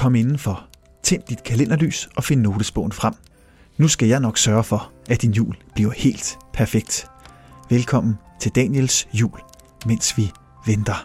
Kom indenfor, tænd dit kalenderlys og find notesbogen frem. Nu skal jeg nok sørge for, at din jul bliver helt perfekt. Velkommen til Daniels Jul, mens vi venter.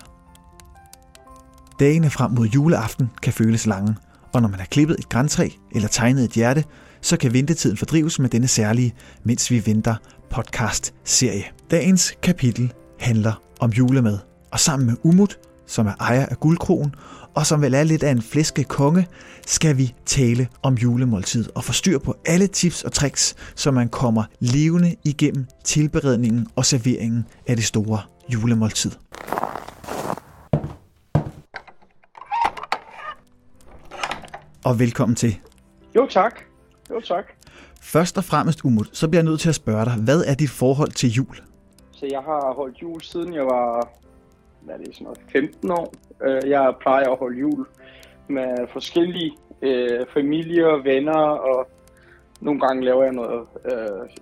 Dagene frem mod juleaften kan føles lange, og når man har klippet et grantræ eller tegnet et hjerte, så kan ventetiden fordrives med denne særlige Mens Vi Venter podcast-serie. Dagens kapitel handler om julemad, og sammen med Umut, som er ejer af Guldkronen, og som vel er lidt af en flæskekonge, skal vi tale om julemåltid og få styr på alle tips og tricks, så man kommer levende igennem tilberedningen og serveringen af det store julemåltid. Og velkommen til. Jo tak. Først og fremmest, Umut, så bliver jeg nødt til at spørge dig, hvad er dit forhold til jul? Så jeg har holdt jul siden jeg var 15 år. Jeg plejer at holde jul med forskellige familier, venner, og nogle gange laver jeg noget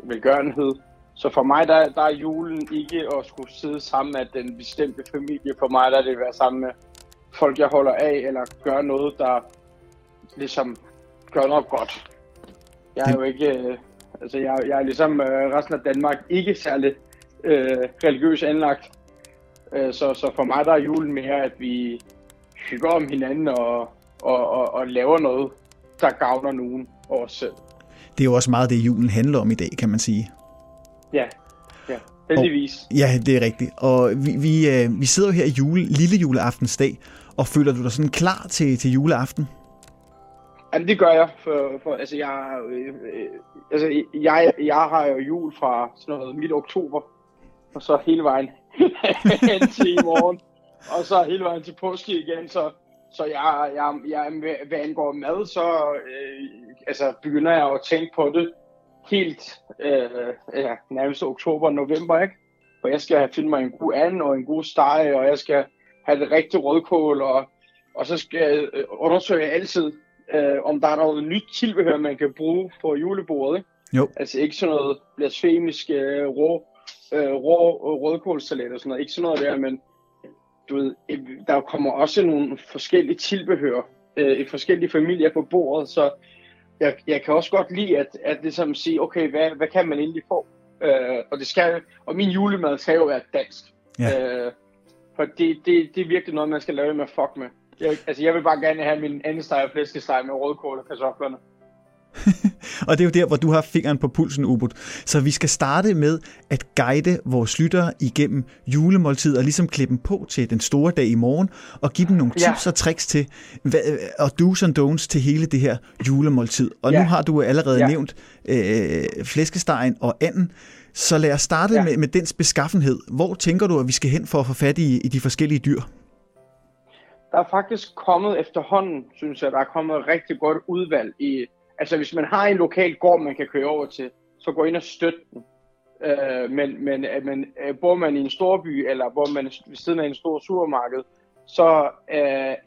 velgørenhed. Så for mig der er julen ikke at skulle sidde sammen med den bestemte familie. For mig der er det at være sammen med folk, jeg holder af, eller gøre noget, der ligesom gør noget godt. Jeg er jo ikke, jeg er ligesom resten af Danmark ikke særlig religiøs anlagt. Så for mig der er julen mere, at vi hygger om hinanden og laver noget, der gavner nogen og os selv. Det er jo også meget det, julen handler om i dag, kan man sige. Ja, heldigvis. Og, ja, det er rigtigt. Og vi sidder jo her i lille juleaftensdag, og føler du dig sådan klar til juleaften? Jamen det gør jeg, jeg har jo jul fra sådan noget midt oktober, og så hele vejen til i morgen, og så hele vejen til påske igen, så jeg hvad angår mad, så begynder jeg at tænke på det helt nærmest oktober og november, ikke? For jeg skal have fundet mig en god and og en god steg, og jeg skal have det rigtige rødkål, og så skal jeg undersøge altid, om der er noget nyt tilbehør, man kan bruge på julebordet, ikke? Jo. Altså ikke sådan noget blasfemisk rå rødkålsalat og sådan noget. Ikke sådan noget der, men du ved, der kommer også nogle forskellige tilbehør i forskellige familier på bordet, så jeg kan også godt lide at ligesom sige, okay, hvad kan man egentlig få? Og min julemad skal jo være dansk. Ja. For det er virkelig noget, man skal lave med fuck med. Jeg vil bare gerne have min anden steg og flæskesteg med rødkål og kartoflerne. Og det er jo der, hvor du har fingeren på pulsen, Ubud. Så vi skal starte med at guide vores lyttere igennem julemåltid og ligesom klippe dem på til den store dag i morgen og give dem nogle tips og tricks til og do's and don'ts til hele det her julemåltid. Og nu har du allerede nævnt flæskestegen og anden. Så lad os starte med dens beskaffenhed. Hvor tænker du, at vi skal hen for at få fat i de forskellige dyr? Der er faktisk kommet efterhånden, synes jeg, der er kommet et rigtig godt udvalg i. Altså hvis man har en lokal gård, man kan køre over til, så gå ind og støtte den. Men bor man i en storby, eller bor man ved siden af en stor supermarked, så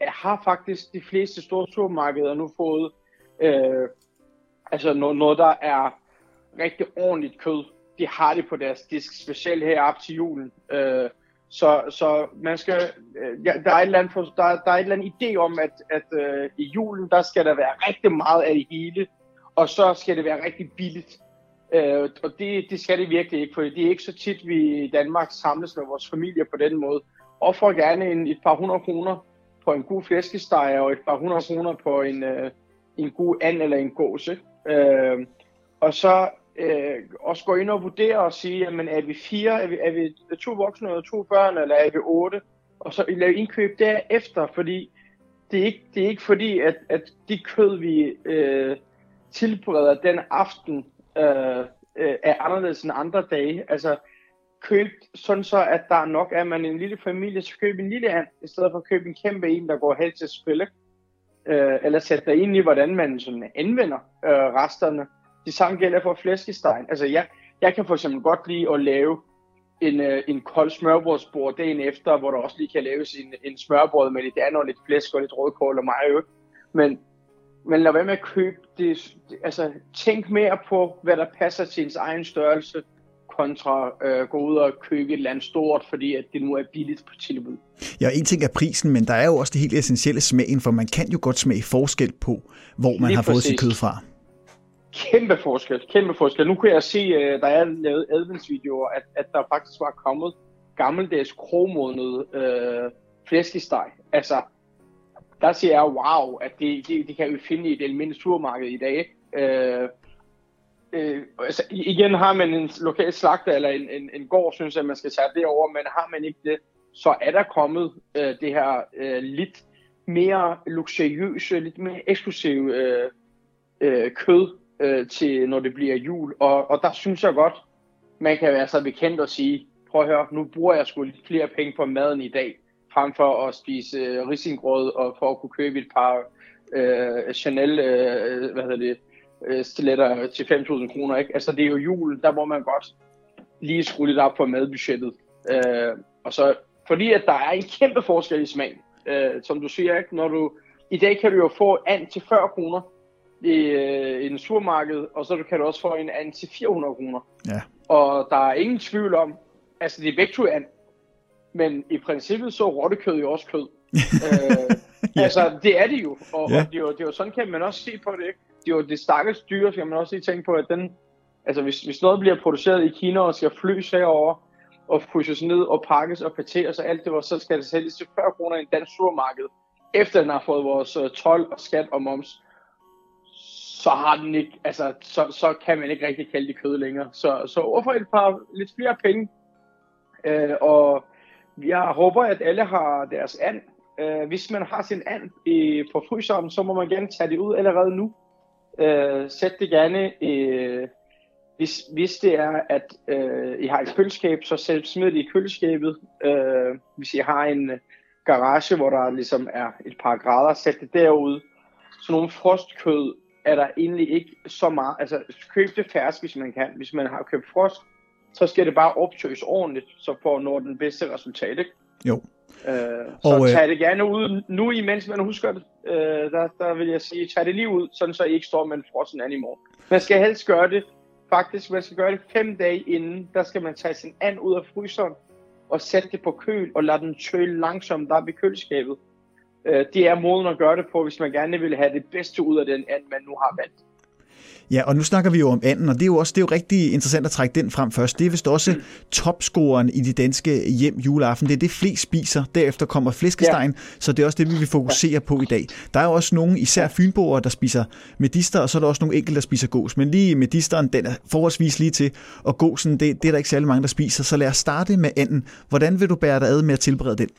har faktisk de fleste store supermarkeder nu fået noget, der er rigtig ordentligt kød. De har det på deres disk, specielt her op til julen. Så man skal, der er et eller andet idé om, at i julen, der skal der være rigtig meget af det hele, og så skal det være rigtig billigt. Og det skal det virkelig ikke, for det er ikke så tit, vi i Danmark samles med vores familie på den måde. Offer gerne et par 100 kroner på en god flæskesteg, og et par 100 kroner på en god and eller en gåse. Også gå ind og vurdere og sige, jamen er vi 4, er vi 2 voksne og 2 børn, eller er vi 8? Og så lave indkøb derefter, fordi det er ikke fordi, at det kød, vi tilbereder den aften, er anderledes end andre dage. Altså køb sådan så, at der er nok, at man en lille familie, så køb en lille and, i stedet for at købe en kæmpe en, der går helt til spille. Eller sætte dig ind i, hvordan man sådan anvender resterne. Det samme gælder for flæskestegen. Altså jeg kan for eksempel godt lide at lave en kold smørbrødsbord dagen efter, hvor der også lige kan laves en smørbrød med lidt andet og lidt flæsk og lidt rødkål og mayo. Men lad være med at købe det. Altså tænk mere på, hvad der passer til ens egen størrelse. kontra gå ud og købe et eller andet stort, fordi at det nu er billigt på tilbud. Ja, en ting er prisen, men der er jo også det helt essentielle smagen, for man kan jo godt smage forskel på, hvor man har fået sit kød fra. Kæmpe forskel, kæmpe forskel. Nu kan jeg se, der er lavet adventsvideoer, at der faktisk var kommet gammeldags krogmodnet flæskesteg. Altså, der siger jeg, wow, at det kan vi finde i et almindeligt supermarked i dag. Altså, igen, har man en lokal slagter eller en gård, synes at man skal tage det over, men har man ikke det, så er der kommet det her lidt mere luksuriøse, lidt mere eksklusive kød til, når det bliver jul. Og der synes jeg godt, man kan være så bekendt og sige, prøv at høre, nu bruger jeg sgu lidt flere penge på maden i dag, frem for at spise risengrød og for at kunne købe et par Chanel, stiletter til 5.000 kroner, ikke? Altså, det er jo jul, der må man godt lige skrue lidt op på madbudgettet. Og så, fordi at der er en kæmpe forskel i smag, som du siger, ikke? Når du, i dag kan du jo få and til 40 kroner i en supermarked, og så kan du også få en and til 400 kroner. Ja. Og der er ingen tvivl om, altså det er vægtand, men i princippet så rottekød jo også kød. Ja. Altså, det er det jo, og det er jo sådan, kan man også se på det, ikke? Det er jo det stakkels dyr, skal man også lige tænke på, at altså hvis noget bliver produceret i Kina og skal flyves herover og pushes ned og pakkes og pateres og alt det, så skal det sælges til 40 kroner i en dansk supermarked, efter den har fået vores told og skat og moms, så har den ikke, altså så kan man ikke rigtig kalde det kød længere. Så overfor et par lidt flere penge, og jeg håber, at alle har deres and. Hvis man har sin and på fryseren, så må man gerne tage det ud allerede nu. Sæt det gerne, hvis det er, at I har et køleskab, så smid det i køleskabet. Hvis I har en garage, hvor der ligesom er et par grader, sæt det derude. Så nogle frostkød er der egentlig ikke så meget. Altså, køb det fersk, hvis man kan. Hvis man har købt frost, så skal det bare optøjes ordentligt, så får når den bedste resultat, ikke? Jo. Så tag det gerne ud nu, imens man husker det. Der vil jeg sige, tag det lige ud, sådan så I ikke står med en frossen and i morgen. Man skal helst gøre det, faktisk, man skal gøre det 5 dage inden. Der skal man tage sin and ud af fryseren og sætte det på køl og lade den tøle langsomt op i køleskabet. Det er måden at gøre det på, hvis man gerne vil have det bedste ud af den and, man nu har valgt. Ja, og nu snakker vi jo om anden, og det er jo også rigtig interessant at trække den frem først. Det er vist også topscoren i de danske hjem juleaften. Det er det, flest spiser. Derefter kommer flæskestegen, så det er også det, vi vil fokusere på i dag. Der er jo også nogle, især fynboer, der spiser medister, og så er der også nogle enkelte, der spiser gås. Men lige medisteren, den er forholdsvis lige til, og gåsen, det er der ikke særlig mange, der spiser. Så lad os starte med anden. Hvordan vil du bære dig ad med at tilberede den?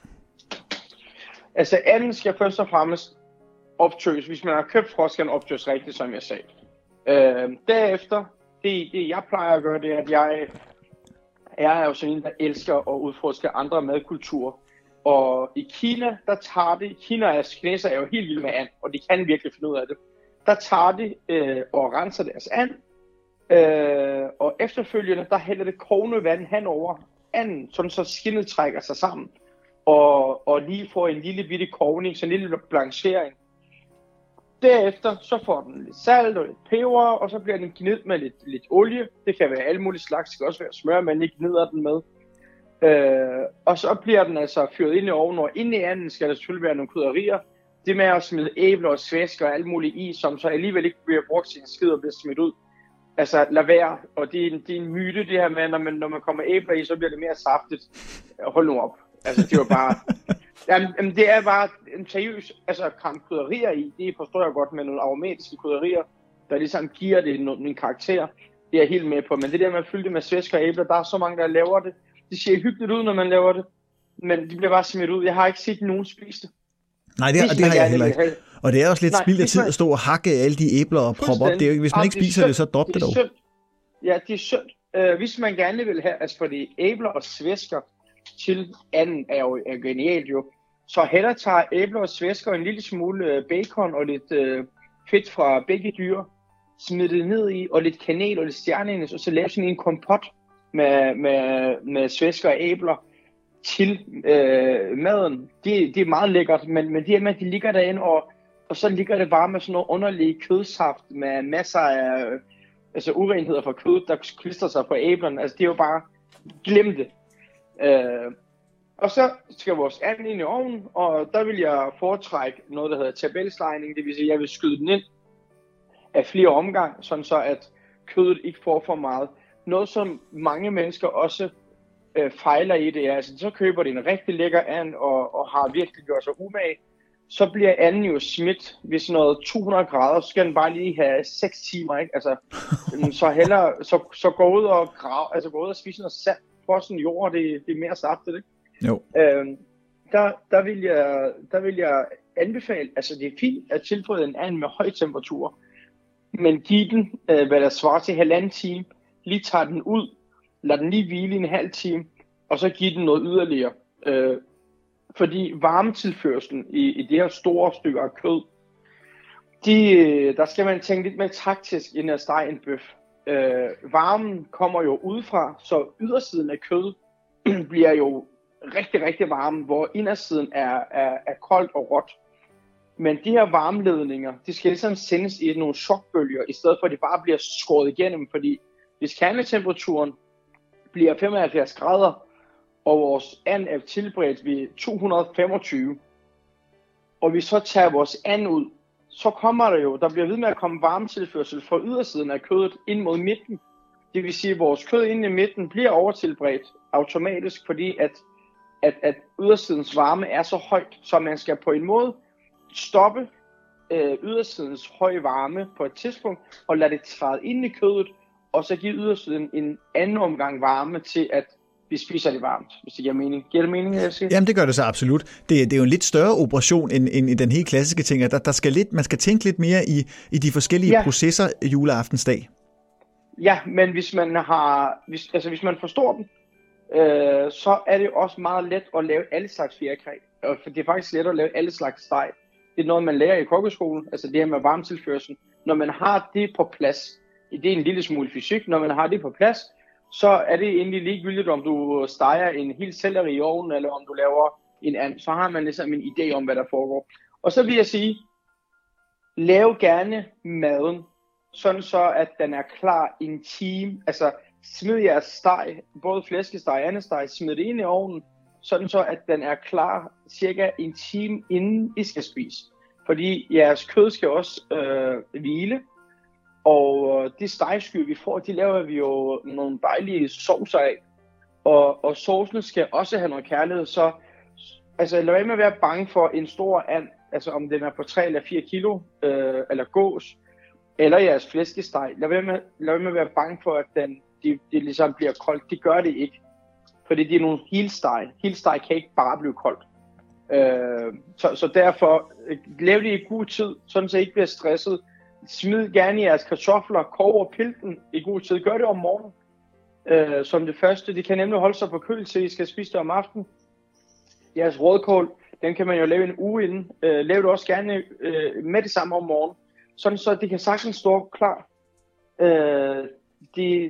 Altså, anden skal først og fremmest optøjes. Hvis man har købt frost, skal den optøjes rigtigt, som jeg sagde. Derefter, det jeg plejer at gøre, det er, at jeg er jo sådan en, der elsker at udforske andre madkulturer. Og i Kina, der tager det, kineser er jo helt vilde med and, og de kan virkelig finde ud af det. Der tager det og renser deres and, og efterfølgende, der hælder det kogende vand henover anden, sådan så skindet trækker sig sammen. Og lige får en lille bitte kogning, så en lille blanchering. Derefter så får den lidt salt og lidt peber, og så bliver den gnidt med lidt olie. Det kan være alle mulige slags, det kan også være smør, man ikke gnider den med. Og så bliver den altså fyret ind i ovnen, og ind i anden skal der selvfølgelig være nogle krydderier. Det med at smide æbler og svæsker og alt muligt i, som så alligevel ikke bliver brugt til en skid og bliver smidt ud. Altså lad være, og det er en myte det her med, når man kommer æbler i, så bliver det mere saftigt. Hold nu op. Altså det er jo bare... Jamen, det er bare en seriøs, altså kram krydderier i, det forstår jeg godt med nogle aromatiske krydderier, der ligesom giver det en karakter, det er jeg helt med på, men det der med at fylde det med svæsker og æbler, der er så mange, der laver det, det ser hyggeligt ud, når man laver det, men det bliver bare smidt ud, jeg har ikke set nogen spise det. Nej, det har jeg heller ikke, og det er også lidt spild af tid at stå og hakke alle de æbler og proppe op, det er jo ikke, hvis man ikke spiser det, så drop det dog. Ja, det er synd, hvis man gerne vil have, altså for det æbler og svæsker til anden er jo genialt jo. Så hellere tager æbler og svæsker en lille smule bacon og lidt fedt fra begge dyr, smid det ned i, og lidt kanel og lidt stjernenis, og så lave sådan en kompot med svæsker og æbler til maden. Det er meget lækkert, men det her med, at de ligger derinde, og så ligger det bare med sådan noget underlig kødsaft med masser af altså urenheder fra kød, der klistrer sig på æblerne. Altså det er jo bare, glem det. Og så skal vores anden ind i ovnen, og der vil jeg foretrække noget, der hedder tabelslejning. Det vil sige, at jeg vil skyde den ind af flere omgang, sådan så at kødet ikke får for meget. Noget, som mange mennesker også fejler i, det er, altså så køber de en rigtig lækker and, og har virkelig gjort sig umage. Så bliver anden jo smidt ved sådan noget 200 grader, så skal den bare lige have 6 timer, ikke? Altså, så hellere, så gå ud og grave, altså gå ud og spise noget sand på sådan jord, det er mere saftet, ikke? Jo. Der vil jeg anbefale, altså det er fint at tilføje en anden med høj temperatur, men giv den, hvad der svarer til halvanden time, lige tager den ud, lad den lige hvile en halv time, og så giv den noget yderligere. Fordi varmetilførslen i det her store stykke af kød, der skal man tænke lidt mere taktisk end at stege en bøf. Varmen kommer jo udefra, så ydersiden af kød bliver jo rigtig, rigtig varme, hvor indersiden er koldt og råt. Men de her varmeledninger, de skal ligesom sendes i nogle chokbølger, i stedet for at de bare bliver skåret igennem, fordi hvis kernetemperaturen bliver 75 grader, og vores and er tilberedt ved 225, og vi så tager vores and ud, så kommer der jo, der bliver ved med at komme varmetilførsel fra ydersiden af kødet ind mod midten. Det vil sige, at vores kød inde i midten bliver overtilberedt automatisk, fordi at ydersidens varme er så højt, så man skal på en måde stoppe ydersidens høje varme på et tidspunkt, og lade det træde ind i kødet, og så give ydersiden en anden omgang varme til, at vi spiser det varmt, hvis det giver mening. Giver det mening, jeg siger? Jamen, det gør det så absolut. Det er jo en lidt større operation, end i den helt klassiske ting, at man skal tænke lidt mere i de forskellige processer juleaftensdag. Ja, men hvis man forstår dem, så er det også meget let at lave alle slags fjerkræ. Det er faktisk let at lave alle slags steg. Det er noget, man lærer i kokkeskolen, altså det her med varmetilførsel. Når man har det på plads, det er en lille smule fysik, når man har det på plads, så er det egentlig ligegyldigt, om du steger en hel selleri i ovnen, eller om du laver en and. Så har man ligesom en idé om, hvad der foregår. Og så vil jeg sige, lav gerne maden, sådan så, at den er klar i en time. Altså, smid jeres steg, både flæskesteg og andesteg, smid det ind i ovnen, sådan så, at den er klar cirka en time, inden I skal spise. Fordi jeres kød skal også hvile. Og de stegsky, vi får, de laver vi jo nogle dejlige saucer af. Og saucene skal også have noget kærlighed. Så altså, lad være med at være bange for en stor and, altså om den er på 3 eller 4 kilo, eller gås, eller jeres flæskesteg. Lad være med at være bange for, at det ligesom bliver koldt. Det gør det ikke. Fordi det er nogle helsteg. Helsteg kan ikke bare blive koldt. Så derfor, lav det i god tid, sådan så I ikke bliver stresset. Smid gerne jeres kartofler, kog og pilten i god tid. Gør det om morgenen som det første. Det kan nemlig holde sig på køl, til I skal spise det om aftenen. Jeres rødkål, den kan man jo lave en uge inden. Lav det også gerne med det samme om morgenen. Sådan så det kan sagtens stå klar. Det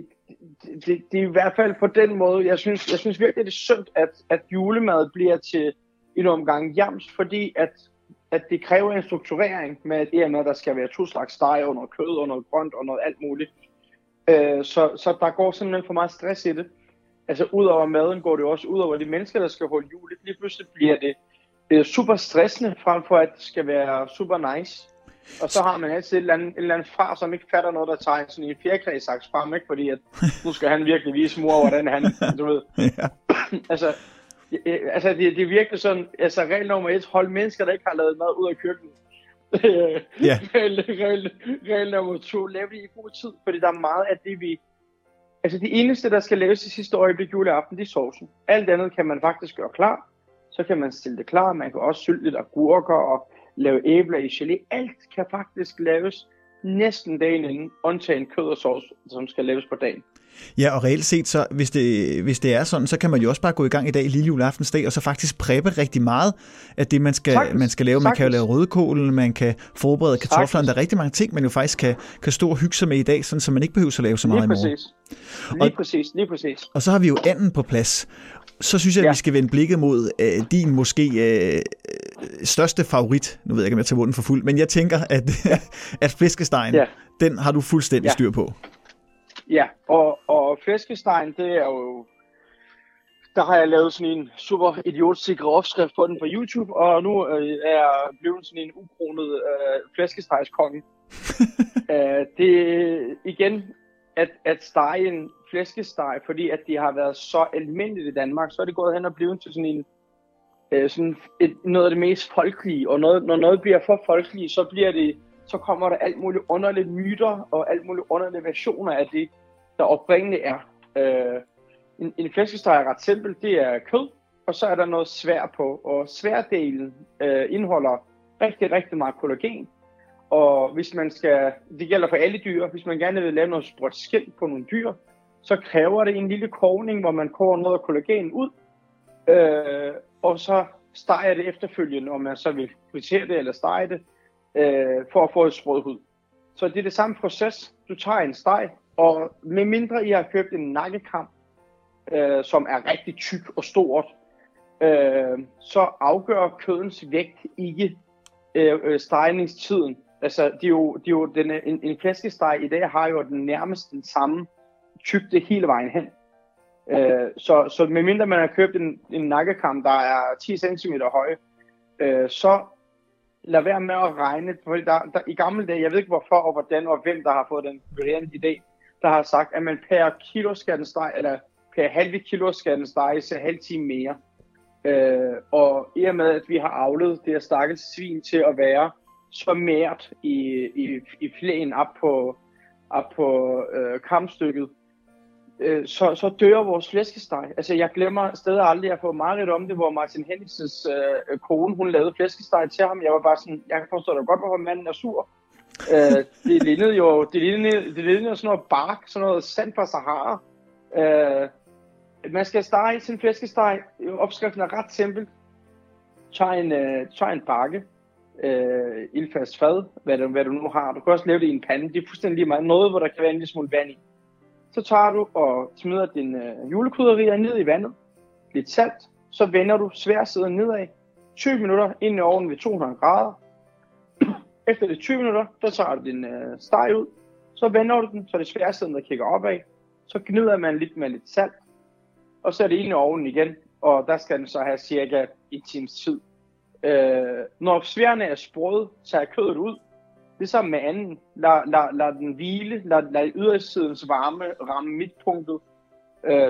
er i hvert fald på den måde. Jeg synes virkelig, det er synd, at julemad bliver til en omgang jams, fordi at det kræver en strukturering med det her med, at der skal være 2 slags steg og noget kød og noget grønt og noget alt muligt. Så der går simpelthen for meget stress i det. Altså ud over maden går det også ud over de mennesker, der skal holde jul. Lige pludselig bliver det super stressende, frem for at det skal være super nice. Og så har man altid en eller anden far, som ikke fatter noget, der tager sådan en fjerkræsaks frem, ikke? Fordi at nu skal han virkelig vise mor, hvordan han, du ved. Ja. Altså, det er virkelig sådan, altså regel nummer 1, hold mennesker, der ikke har lavet mad ud af køkkenet. Yeah. Regel nummer 2, lav det i god tid, fordi der er meget af det, vi... Altså, det eneste, der skal laves i sidste øjeblik juleaften, det er sovsen. Alt andet kan man faktisk gøre klar. Så kan man stille det klar, man kan også sylte lidt agurker og lave æbler i gelé. Alt kan faktisk laves næsten dagen inden, undtagen kød og sovs, som skal laves på dagen. Ja, og reelt set, så, hvis det er sådan, så kan man jo også bare gå i gang i dag, lille juleaftensdag, og så faktisk preppe rigtig meget af det, man skal lave. Man kan jo lave rødkålen, man kan forberede kartoflerne, der er rigtig mange ting, man jo faktisk kan stå og hygge sig med i dag, sådan, så man ikke behøver at lave så meget i morgen. Lige præcis. Og så har vi jo anden på plads. Så synes jeg, at vi skal vende blikket mod din måske største favorit. Nu ved jeg ikke, om jeg tager munden for fuld, men jeg tænker, at flæskestegen, den har du fuldstændig styr på. Ja, og flæskestegen, det er jo... Der har jeg lavet sådan en super idiotisk opskrift på den på YouTube, og nu er jeg blevet sådan en ukronet flæskestegskonge. Det igen, at stege en flæskesteg, fordi at de har været så almindeligt i Danmark, så er det gået hen og blevet til sådan en noget af det mest folkelige, og når noget bliver for folkeligt, så kommer der alt muligt underlige myter og alt muligt underlige versioner af det, der oprindeligt er. En flæskesteg er ret simpel, det er kød, og så er der noget svær på, og sværdelen indeholder rigtig, rigtig meget kollagen. Og hvis man skal, det gælder for alle dyr, hvis man gerne vil lave noget sprødt skind på nogle dyr, så kræver det en lille kogning, hvor man koger noget af kollagen ud, og så steger det efterfølgende, om man så vil fritere det eller stege det, for at få et sprød hud. Så det er det samme proces, du tager en steg, og medmindre I har købt en nakkekam, som er rigtig tyk og stort, så afgør kødens vægt ikke stegningstiden. Altså, en flæskesteg i dag har jo den nærmest den samme tykte hele vejen hen. Så medmindre man har købt en nakkekam, der er 10 cm høj, så lad være med at regne. I gamle dage, jeg ved ikke hvorfor og hvordan og hvem, der har fået den brilliante idé, der har sagt, at man per kilo skal den steg, eller per halve kilo skal den stege så halv time mere. Og i og med, at vi har avlet det her stakkels svin til at være så mært i flæen op på kamstykket, så dør vores flæskesteg. Altså, jeg glemmer stadig aldrig, jeg får meget om det, hvor Martin Hendricksens kone, hun lavede flæskesteg til ham. Jeg var bare sådan, jeg kan forstå dig godt, hvorfor manden er sur. Det lignede sådan noget bark, sådan noget sand fra Sahara. Man skal stege sin flæskesteg. Opskriften er ret simpel. Tag en bakke, ildfast fad, hvad du nu har. Du kan også lave det i en pande. Det er fuldstændig lige meget. Noget, hvor der kan være en lille smule vand i. Så tager du og smider dine julekrydderier ned i vandet. Lidt salt. Så vender du sværsiden nedad. 20 minutter ind i ovnen ved 200 grader. Efter de 20 minutter, der tager du din steg ud. Så vender du den, så det sværsiden, der kigger opad. Så gnider man lidt med lidt salt. Og så er det ind i ovnen igen, og der skal den så have cirka en times tid. Når sværene er sprøde, tager kødet ud. Ligesom med anden. Lad den hvile, lad ydersidens varme ramme midtpunktet,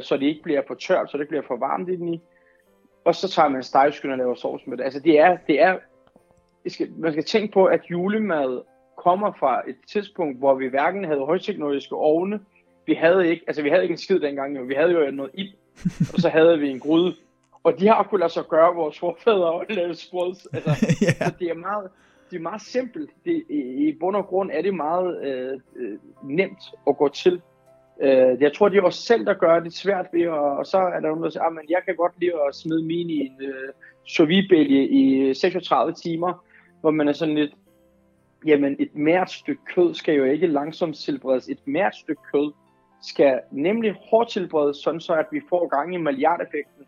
så det ikke bliver for tørt, så det ikke bliver for varmt indeni. Og så tager man stegeskynd og laver sovs med det. Altså man skal tænke på, at julemad kommer fra et tidspunkt, hvor vi hverken havde højteknologiske ovne, vi havde ikke en skid dengang, jo. Vi havde jo noget ild, og så havde vi en gryde. Og de har kunnet lade sig gøre vores forfædre og lave sprøds. Altså, yeah. Så det er meget simpelt. I bund og grund er det meget nemt at gå til. Jeg tror, det er os selv, der gør det svært ved, og så er der nogen, der siger, at jeg kan godt lide at smide mine i en sous-vide-bælge i 36 timer, hvor man er sådan lidt... Jamen, et mært stykke kød skal jo ikke langsomt tilberedes. Et mært stykke kød skal nemlig hårdt tilberedes, sådan så at vi får gang i maillard-effekten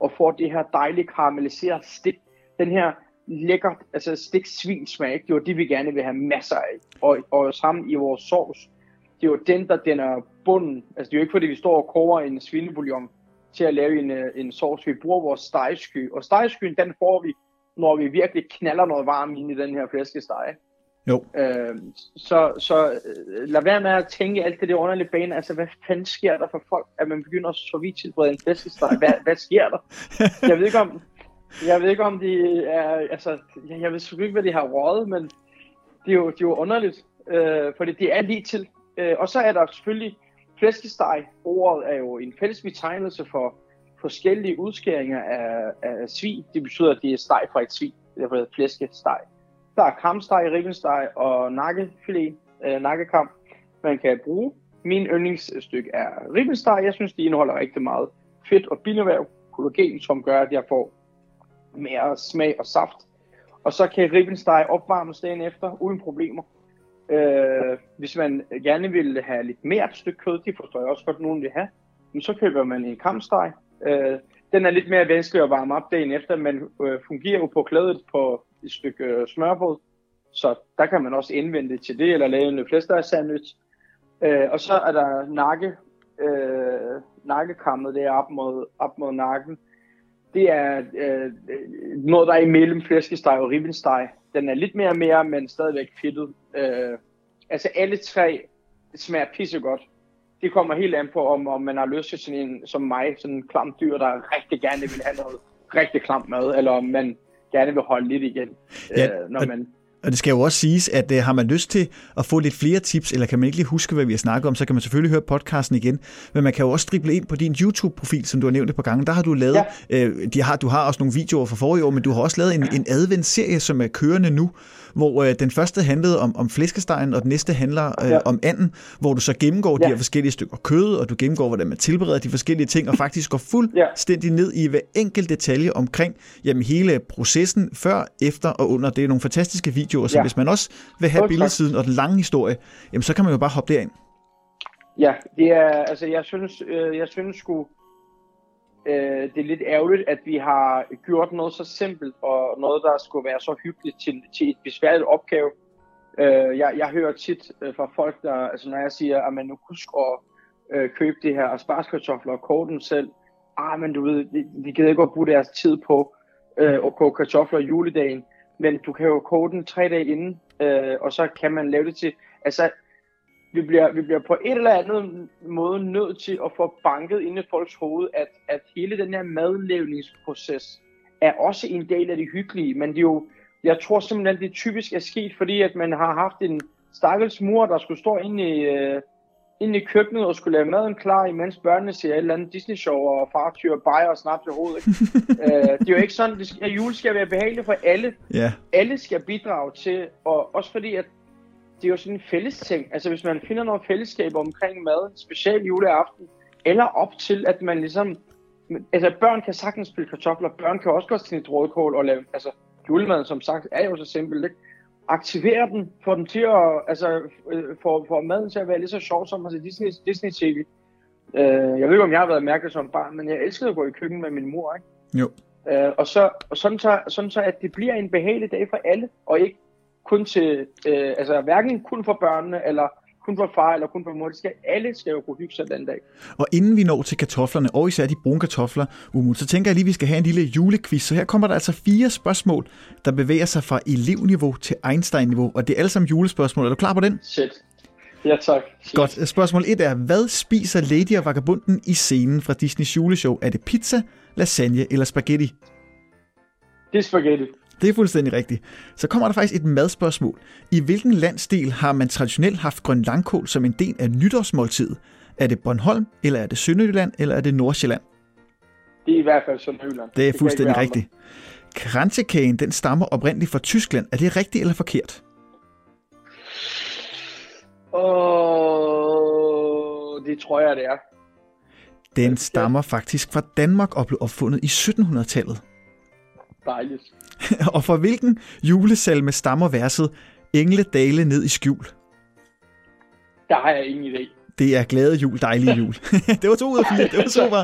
og får det her dejlige karamelliserede stik. Den her lækker stik-svin-smag, det er jo det, vi gerne vil have masser af. Og sammen i vores sovs, det er jo den, der danner bunden. Altså, det er jo ikke, fordi vi står og koger en svinebouillon til at lave en sovs. Vi bruger vores stegesky, og stegeskyen, den får vi, når vi virkelig knaller noget varme ind i den her flæskesteg. Jo. Så lad være med at tænke alt det der underlige bane. Altså, hvad fanden sker der for folk, at man begynder at sous-vide-tilbrede en flæskesteg? Hvad sker der? Jeg ved ikke om de er... Altså, jeg ved sgu ikke, hvad de har røget, men det er jo underligt. Fordi det er lige til. Og så er der selvfølgelig flæskesteg. Ordet er jo en fælles betegnelse for forskellige udskæringer af svin. Det betyder, at det er steg fra et svin. Derfor hedder flæskesteg. Der er kamsteg, ribbensteg og nakkefilet, nakkekam, man kan bruge. Min yndlingsstykke er ribbensteg. Jeg synes, det indeholder rigtig meget fedt og bindevæv, kollagen, som gør, at jeg får mere smag og saft. Og så kan ribbensteg opvarmes dagen efter, uden problemer. Hvis man gerne vil have lidt mere stykke kød, det forstår jeg også godt, nogen vil have, men så køber man en kamsteg. Den er lidt mere vanskelig at varme op dagen efter, men fungerer jo på klædet på et stykke smørbrød, så der kan man også indvende det til det, eller lave en flæskesteg sandwich. Og så er der nakkekammet der op mod nakken. Det er noget, der er imellem flæskesteg og ribbensteg. Den er lidt mere, men stadigvæk fedtet. Altså alle tre smager pissegodt. Det kommer helt an på, om man har lyst til sådan en som mig, sådan en klam dyr, der rigtig gerne vil have noget rigtig klamt mad, eller om man gerne vil holde lidt igen, når man... Og det skal jo også siges, at har man lyst til at få lidt flere tips, eller kan man ikke lige huske, hvad vi har snakket om, så kan man selvfølgelig høre podcasten igen. Men man kan jo også drible ind på din YouTube-profil, som du har nævnt et par gange. Der har du lavet, du har også nogle videoer fra forrige år, men du har også lavet en adventsserie, som er kørende nu, hvor den første handlede om flæskestegen, og den næste handler om anden, hvor du så gennemgår de her forskellige stykker kød, og du gennemgår, hvordan man tilbereder de forskellige ting, og faktisk går fuldstændig ned i hver enkelt detalje omkring hele processen, før, efter og under. Det er nogle fantastiske videoer. Så hvis man også vil have billedsiden og den lange historie, jamen, så kan man jo bare hoppe derind. Ja, det er, altså jeg synes sgu, det er lidt ærgerligt, at vi har gjort noget så simpelt og noget, der skulle være så hyggeligt til et besværligt opgave. Jeg hører tit fra folk, der, altså når jeg siger, at man nu husker at købe det her aspargeskartofler og koge dem selv. Men du ved, vi gider ikke at bruge deres tid på at koge kartofler juledagen. Men du kan jo koge den 3 dage inden, og så kan man lave det til... Altså, vi bliver på et eller andet måde nødt til at få banket inde i folks hoved, at hele den her madlavningsproces er også en del af det hyggelige. Men det er jo, jeg tror simpelthen, det typisk er sket, fordi at man har haft en stakkels mor, der skulle stå inde i køkkenet og skulle lave maden klar, imens børnene ser et eller andet Disney-show, og far tyrer bajer og snaps i hovedet. Det er jo ikke sådan, at jul skal være behageligt for alle. Yeah. Alle skal bidrage til, og også fordi, at det er jo sådan en fælles ting. Altså hvis man finder noget fællesskab omkring maden, specielt juleaften, eller op til, at man ligesom... Altså børn kan sagtens spille kartofler, børn kan også godt snit rødkål og lave... Altså julemaden, som sagt, er jo så simpelt, ikke? Aktivere den, få dem til at, altså, få maden til at være lige så sjov som at se Disney TV. Jeg ved ikke, om jeg har været mærket som barn, men jeg elskede at gå i køkken med min mor, ikke? Jo. Og sådan så, at det bliver en behagelig dag for alle, og ikke kun til, hverken kun for børnene, eller kun for far, eller kun for mor. Alle skal jo kunne hygge sig den dag. Og inden vi når til kartoflerne, og især de brune kartofler, Umut, så tænker jeg lige, at vi skal have en lille julequiz. Så her kommer der altså 4 spørgsmål, der bevæger sig fra elevniveau til Einstein-niveau. Og det er alle sammen julespørgsmål. Er du klar på den? Shit. Ja, tak. Shit. Godt. Spørgsmål 1 er, hvad spiser Lady og Vakkabunden i scenen fra Disneys juleshow? Er det pizza, lasagne eller spaghetti? Det er spaghetti. Det er fuldstændig rigtigt. Så kommer der faktisk et madspørgsmål. I hvilken landsdel har man traditionelt haft grøn langkål som en del af nytårsmåltidet? Er det Bornholm, eller er det Sønderjylland, eller er det Nordsjælland? Det er i hvert fald Sønderjylland. Det er fuldstændig rigtigt. Kransekagen, den stammer oprindeligt fra Tyskland. Er det rigtigt eller forkert? Det tror jeg, det er. Den stammer faktisk fra Danmark og blev opfundet i 1700-tallet. Dejligt. Og fra hvilken julesalme stammer verset Engle dale ned i skjul? Der har jeg ingen idé. Det er glade jul, dejlige jul. Det var 2 ud af 4, det var super.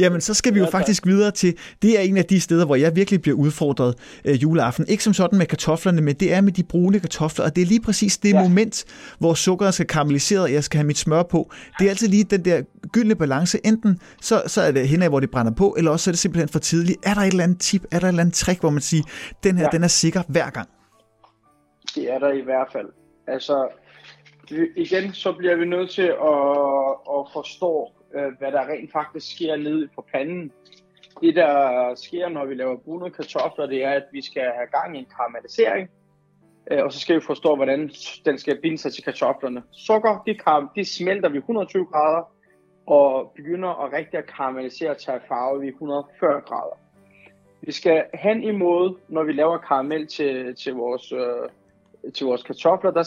Jamen, så skal vi jo faktisk videre til, det er en af de steder, hvor jeg virkelig bliver udfordret juleaften. Ikke som sådan med kartoflerne, men det er med de brune kartofler, og det er lige præcis det moment, hvor sukkeret skal karamelliseret, og jeg skal have mit smør på. Det er altid lige den der gyldne balance. Enten så er det henad, hvor det brænder på, eller også så er det simpelthen for tidligt. Er der et eller andet tip, er der et eller andet trick, hvor man siger, den her, den er sikker hver gang? Det er der i hvert fald. Altså... Igen, så bliver vi nødt til at forstå, hvad der rent faktisk sker nede på panden. Det, der sker, når vi laver brune kartofler, det er, at vi skal have gang i en karamellisering. Og så skal vi forstå, hvordan den skal binde sig til kartoflerne. Sukker, det smelter vi 120 grader, og begynder at rigtig at karamellisere og tage farve ved 140 grader. Vi skal hen imod, når vi laver karamel til vores kartofler, der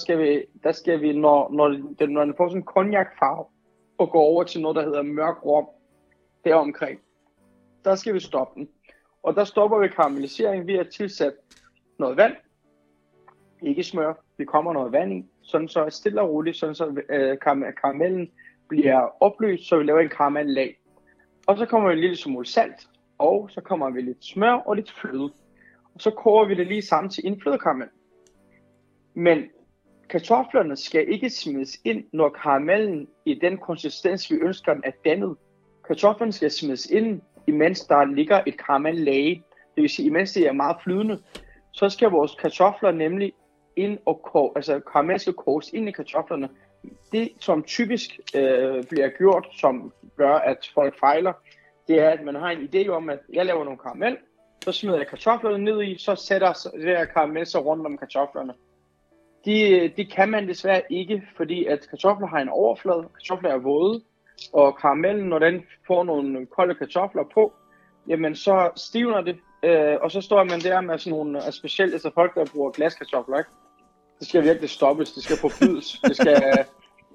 skal vi når den får sådan en cognac-farve og går over til noget, der hedder mørk rom deromkring, der skal vi stoppe den. Og der stopper vi karamelliseringen ved at tilsætte noget vand. Ikke smør. Vi kommer noget vand i, sådan så stille og roligt, sådan så karamellen bliver opløst, så vi laver en karamellag. Og så kommer vi en lille smule salt, og så kommer vi lidt smør og lidt fløde. Og så koger vi det lige sammen til en flødekaramel. Men Kartoflerne skal ikke smides ind, når karamellen i den konsistens, vi ønsker den, er dannet. Kartoflerne skal smides ind, imens der ligger et karamellage. Det vil sige, imens det er meget flydende, så skal vores kartofler nemlig ind og koge, altså karamellen skal koges ind i kartoflerne. Det, som typisk bliver gjort, som gør, at folk fejler, det er, at man har en idé om, at jeg laver nogle karamel, så smider jeg kartoflerne ned i, så sætter det her karamel sig rundt om kartoflerne. Det kan man desværre ikke, fordi at kartofler har en overflade, kartofler er våde, og karamellen, når den får nogle kolde kartofler på, jamen så stivner det, og så står man der med sådan nogle, specielt altså folk, der bruger glaskartofler, ikke? Det skal virkelig stoppes, det skal forbydes, det skal...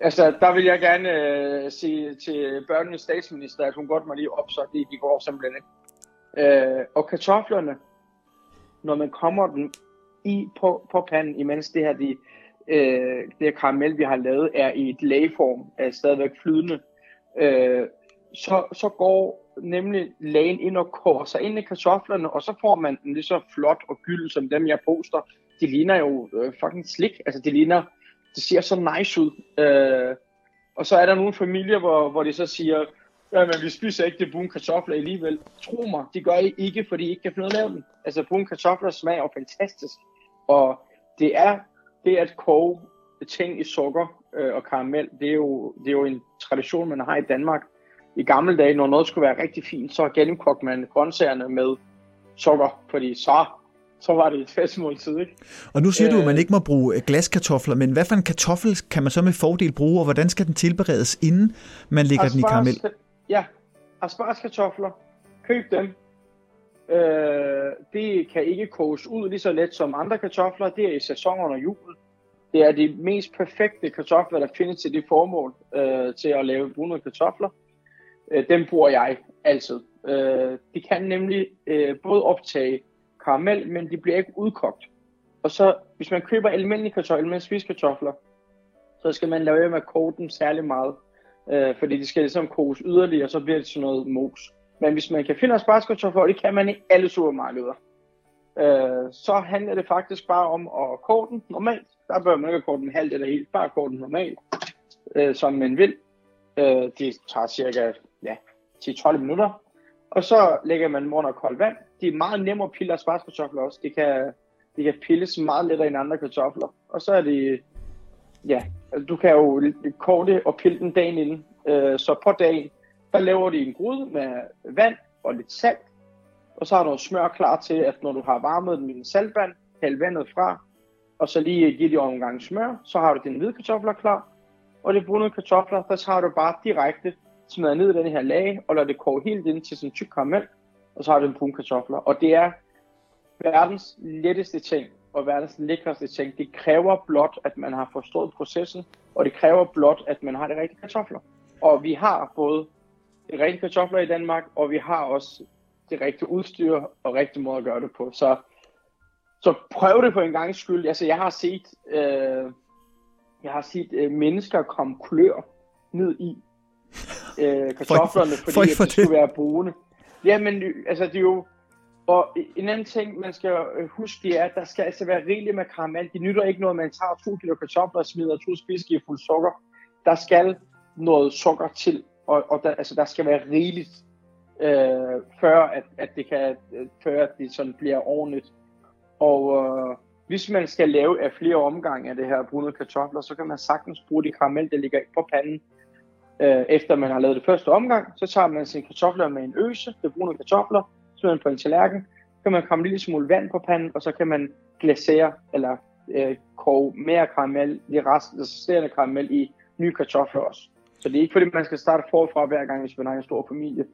Altså, der vil jeg gerne sige til børnenes statsminister, at hun godt må lige opsøge det, de går simpelthen ikke. Og kartoflerne, når man kommer dem i på panden, imens det her, det her karamel, vi har lavet, er i et lagform, er stadigvæk flydende, så går nemlig lagen ind og koger sig ind i kartoflerne, og så får man den lige så flot og gyld, som dem, jeg poster. De ligner jo fucking slik, altså de ligner... Det ser så nice ud. Og så er der nogle familier, hvor de så siger, jamen vi spiser ikke det brune kartofler alligevel. Tro mig, det gør I ikke, fordi I ikke kan finde noget at lave dem. Altså brune kartofler smager jo fantastisk. Og det at koge ting i sukker og karamel, det er jo en tradition, man har i Danmark. I gamle dage, når noget skulle være rigtig fint, så gennemkogte man grøntsagerne med sukker, fordi så var det et festmåltid, ikke? Og nu siger du, at man ikke må bruge glaskartofler, men hvad for en kartoffel kan man så med fordel bruge, og hvordan skal den tilberedes, inden man lægger den i karamel? Ja, aspargeskartofler. Køb dem. Det kan ikke koges ud lige så let som andre kartofler. Det er i sæson under julen. Det er de mest perfekte kartofler, der findes til det formål til at lave brune kartofler. Dem bruger jeg altid. De kan nemlig både optage karamel, men de bliver ikke udkogt. Og så, hvis man køber almindelige kartofler, almindelige spiskartofler, så skal man lave med at koge dem særlig meget, fordi de skal ligesom koges yderligere, og så bliver det sådan noget mos. Men hvis man kan finde aspargeskartofler, og det kan man i alle supermarkeder, så handler det faktisk bare om at koge den normalt. Der bør man ikke koge den halvt eller helt, bare koge den normalt, som man vil. Det tager cirka 10-12 minutter. Og så lægger man dem under koldt vand. Det er meget nemmere at pille aspargeskartofler også. Det kan pilles meget lettere end andre kartofler. Og så er det... Ja, du kan jo koge det og pille den dagen inden. Så på dagen, der laver de en gryde med vand og lidt salt. Og så har du noget smør klar til, at når du har varmet den i en saltvand, hæld vandet fra, og så lige give det en gang smør, så har du dine hvide kartofler klar. Og de brune kartofler, der tager du bare direkte, smider ned i den her lage, og lader det koge helt ind til sådan en tyk karamel, og så har du en brune kartofler. Og det er verdens letteste ting, og verdens lækreste ting. Det kræver blot, at man har forstået processen, og det kræver blot, at man har de rigtige kartofler. Og vi har både de rigtige kartofler i Danmark, og vi har også det rigtige udstyr, og rigtig måde at gøre det på. Så prøv det for en gangs skyld. Altså, jeg har set mennesker komme klør ned i kartoflerne, fordi de skulle være brune. Ja, men altså det er jo... Og en anden ting, man skal huske, det er, at der skal altså være rigeligt med karamel. Det nytter ikke noget, man tager 2 kilo kartofler og smider 2 spidskeer fuld sukker. Der skal noget sukker til, og der skal være rigeligt, før at det sådan bliver ordentligt. Og hvis man skal lave af flere omgange af det her brune kartofler, så kan man sagtens bruge de karamel, der ligger på panden. Efter man har lavet det første omgang, så tager man sine kartofler med en øse, det brune kartofler, smider man på en tallerken, så kan man komme en lille smule vand på panden, og så kan man glasere eller koge mere karamel, resterende karamel i nye kartofler også. Så det er ikke fordi, man skal starte forfra hver gang, hvis man har en stor familie.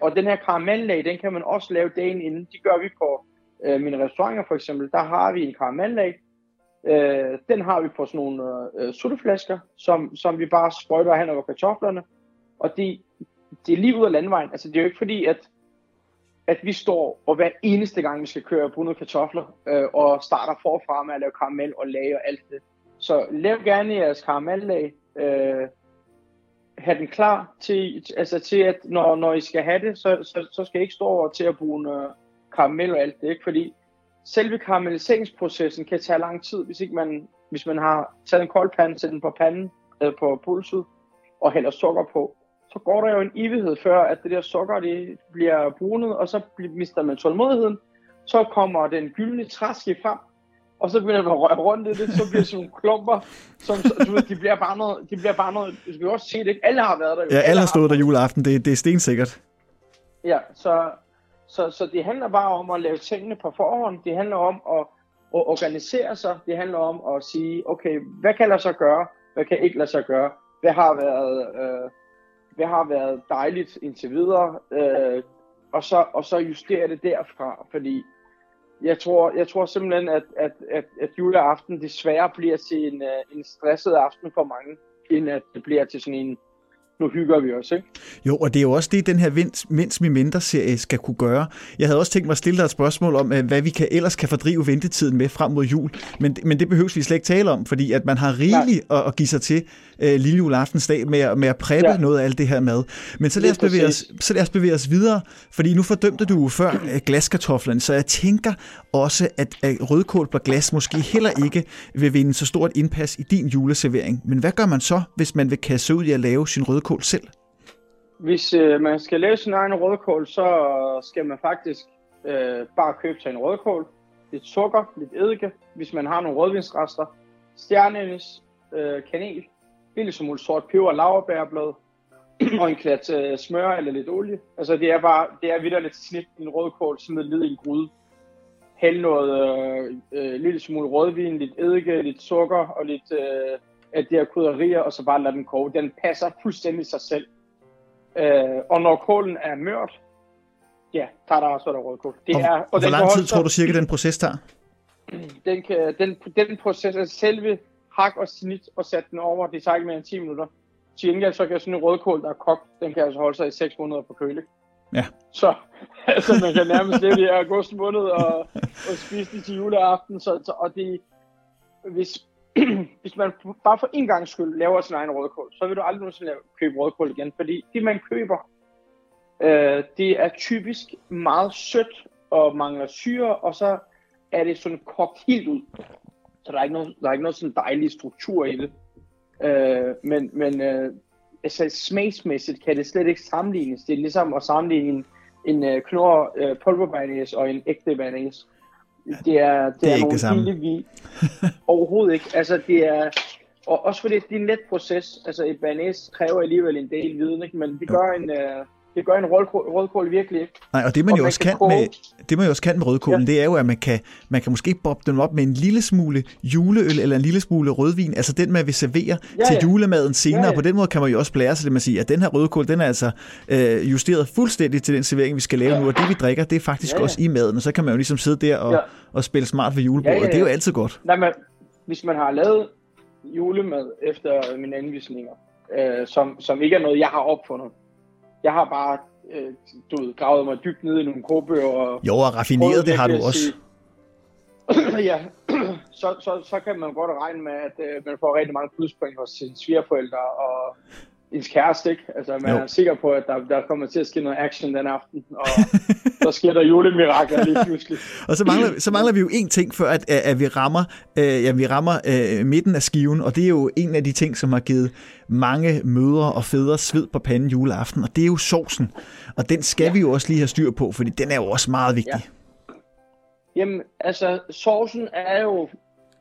Og den her karamellag, den kan man også lave dagen inden. Det gør vi på mine restauranter for eksempel. Der har vi en karamellag. Den har vi på sådan nogle sutteflasker, som vi bare sprøjter hen over kartoflerne. Og det er lige ud af landvejen. Altså det er jo ikke fordi, at vi står og hver eneste gang, vi skal køre brune kartofler, og starter forfra med at lave karamel og lage og alt det. Så lav gerne jeres karamellag. Have den klar til at når I skal have det, så skal I ikke stå over til at bruge karamel og alt det. Ikke? Fordi selve karamelliseringsprocessen kan tage lang tid, hvis ikke man Hvis man har taget en kold pande, sæt den på panden, på pulset, og hælder sukker på, så går der jo en evighed før, at det der sukker, det bliver brunet, og så mister man tålmodigheden. Så kommer den gyldne træske frem, og så begynder man at røre rundt i det, så bliver det sådan nogle klumper, som, du ved, de bliver bare noget, vi kan også se det, ikke? Alle har været der. Jo. Ja, alle har stået der juleaften, det er stensikkert. Ja, så det handler bare om at lave tingene på forhånd, det handler om at organisere sig, det handler om at sige, okay, hvad kan lade sig gøre, hvad kan ikke lade sig gøre, hvad har været dejligt indtil videre, og så justere det derfra, fordi jeg tror simpelthen, at juleaften desværre bliver til en stresset aften for mange, end at det bliver til sådan en, nu hygger vi os, ikke? Jo, og det er jo også det, den her Mens Vi Venter-serie skal kunne gøre. Jeg havde også tænkt mig at stille dig et spørgsmål om, hvad vi ellers kan fordrive ventetiden med frem mod jul, men det behøves vi slet ikke tale om, fordi at man har rigeligt at give sig til lille juleaftensdag med at præppe noget af alt det her mad. Men så lad os bevæge os videre, fordi nu fordømte du før glaskartoflerne, så jeg tænker også, at rødkål på glas måske heller ikke vil vinde så stort indpas i din juleservering. Men hvad gør man så, hvis man vil kasse ud i at lave sin rødkål selv? Hvis man skal lave sin egen rødkål, så skal man faktisk bare købe sig en rødkål, lidt sukker, lidt eddike, hvis man har nogle rødvinsrester, stjernenis, kanel, lille smule sort peber, laurbærblad og en klat smør eller lidt olie. Altså det er vitterligt snit en rødkål, smid lidt i en gryde. Hæld noget lille smule rødvin, lidt eddike, lidt sukker og lidt af de her krydderier, og så bare lade den koge. Den passer fuldstændig sig selv. Og når kålen er mørt, ja, tager der også noget rødkål. Og hvor lang tid tror du cirka, den proces tager? Den proces er selve hak og snit og sætte den over. Det tager ikke mere end 10 minutter. Til gengæld så kan sådan en rødkål, der er kogt, den kan altså holde sig i 6 måneder på køle. Ja. Så altså, man kan nærmest leve i august måned og spise det til juleaften. Hvis man bare for en gang skyld laver sin egen rødkål, så vil du aldrig nogensinde købe rødkål igen, fordi det man køber, det er typisk meget sødt og mangler syre, og så er det sådan kogt helt ud. Så der er ikke noget sådan dejlig struktur i det. Men smagsmæssigt kan det slet ikke sammenlignes. Det er ligesom at sammenligne en knor pulvermagnæs og en ægte magnæs. Det er ikke det samme. Overhovedet ikke. Altså, det er, og også fordi det er en let proces. Altså, et bearnaise kræver alligevel en del viden, ikke? Men det gør en rødkål virkelig ikke. Nej, og det man jo også kan med rødkålen, det er jo, at man kan måske boppe den op med en lille smule juleøl eller en lille smule rødvin, altså den, man vil servere til julemaden senere. På den måde kan man jo også blære sig det, man siger, at den her rødkål, den er altså justeret fuldstændig til den servering, vi skal lave nu, og det, vi drikker, det er faktisk også i maden, og så kan man jo ligesom sidde der og spille smart ved julebordet, og det er jo altid godt. Nej, men hvis man har lavet julemad efter mine anvisninger, som ikke er noget, jeg har opfundet, jeg har bare gravet mig dybt ned i nogle kogebøger. Og raffineret, det har du også. Ja, så kan man godt regne med, at man får rigtig mange pludspoint hos sine svigerforældre og ens kæreste, ikke? Altså, man er sikker på, at der kommer til at ske noget action den aften, og så sker der julemirakler lige pludselig. Og så mangler vi jo én ting, før at vi rammer, midten af skiven, og det er jo en af de ting, som har givet mange mødre og fædre sved på panden juleaften, og det er jo sovsen. Og den skal vi jo også lige have styr på, fordi den er jo også meget vigtig. Ja. Jamen, altså, sovsen er jo,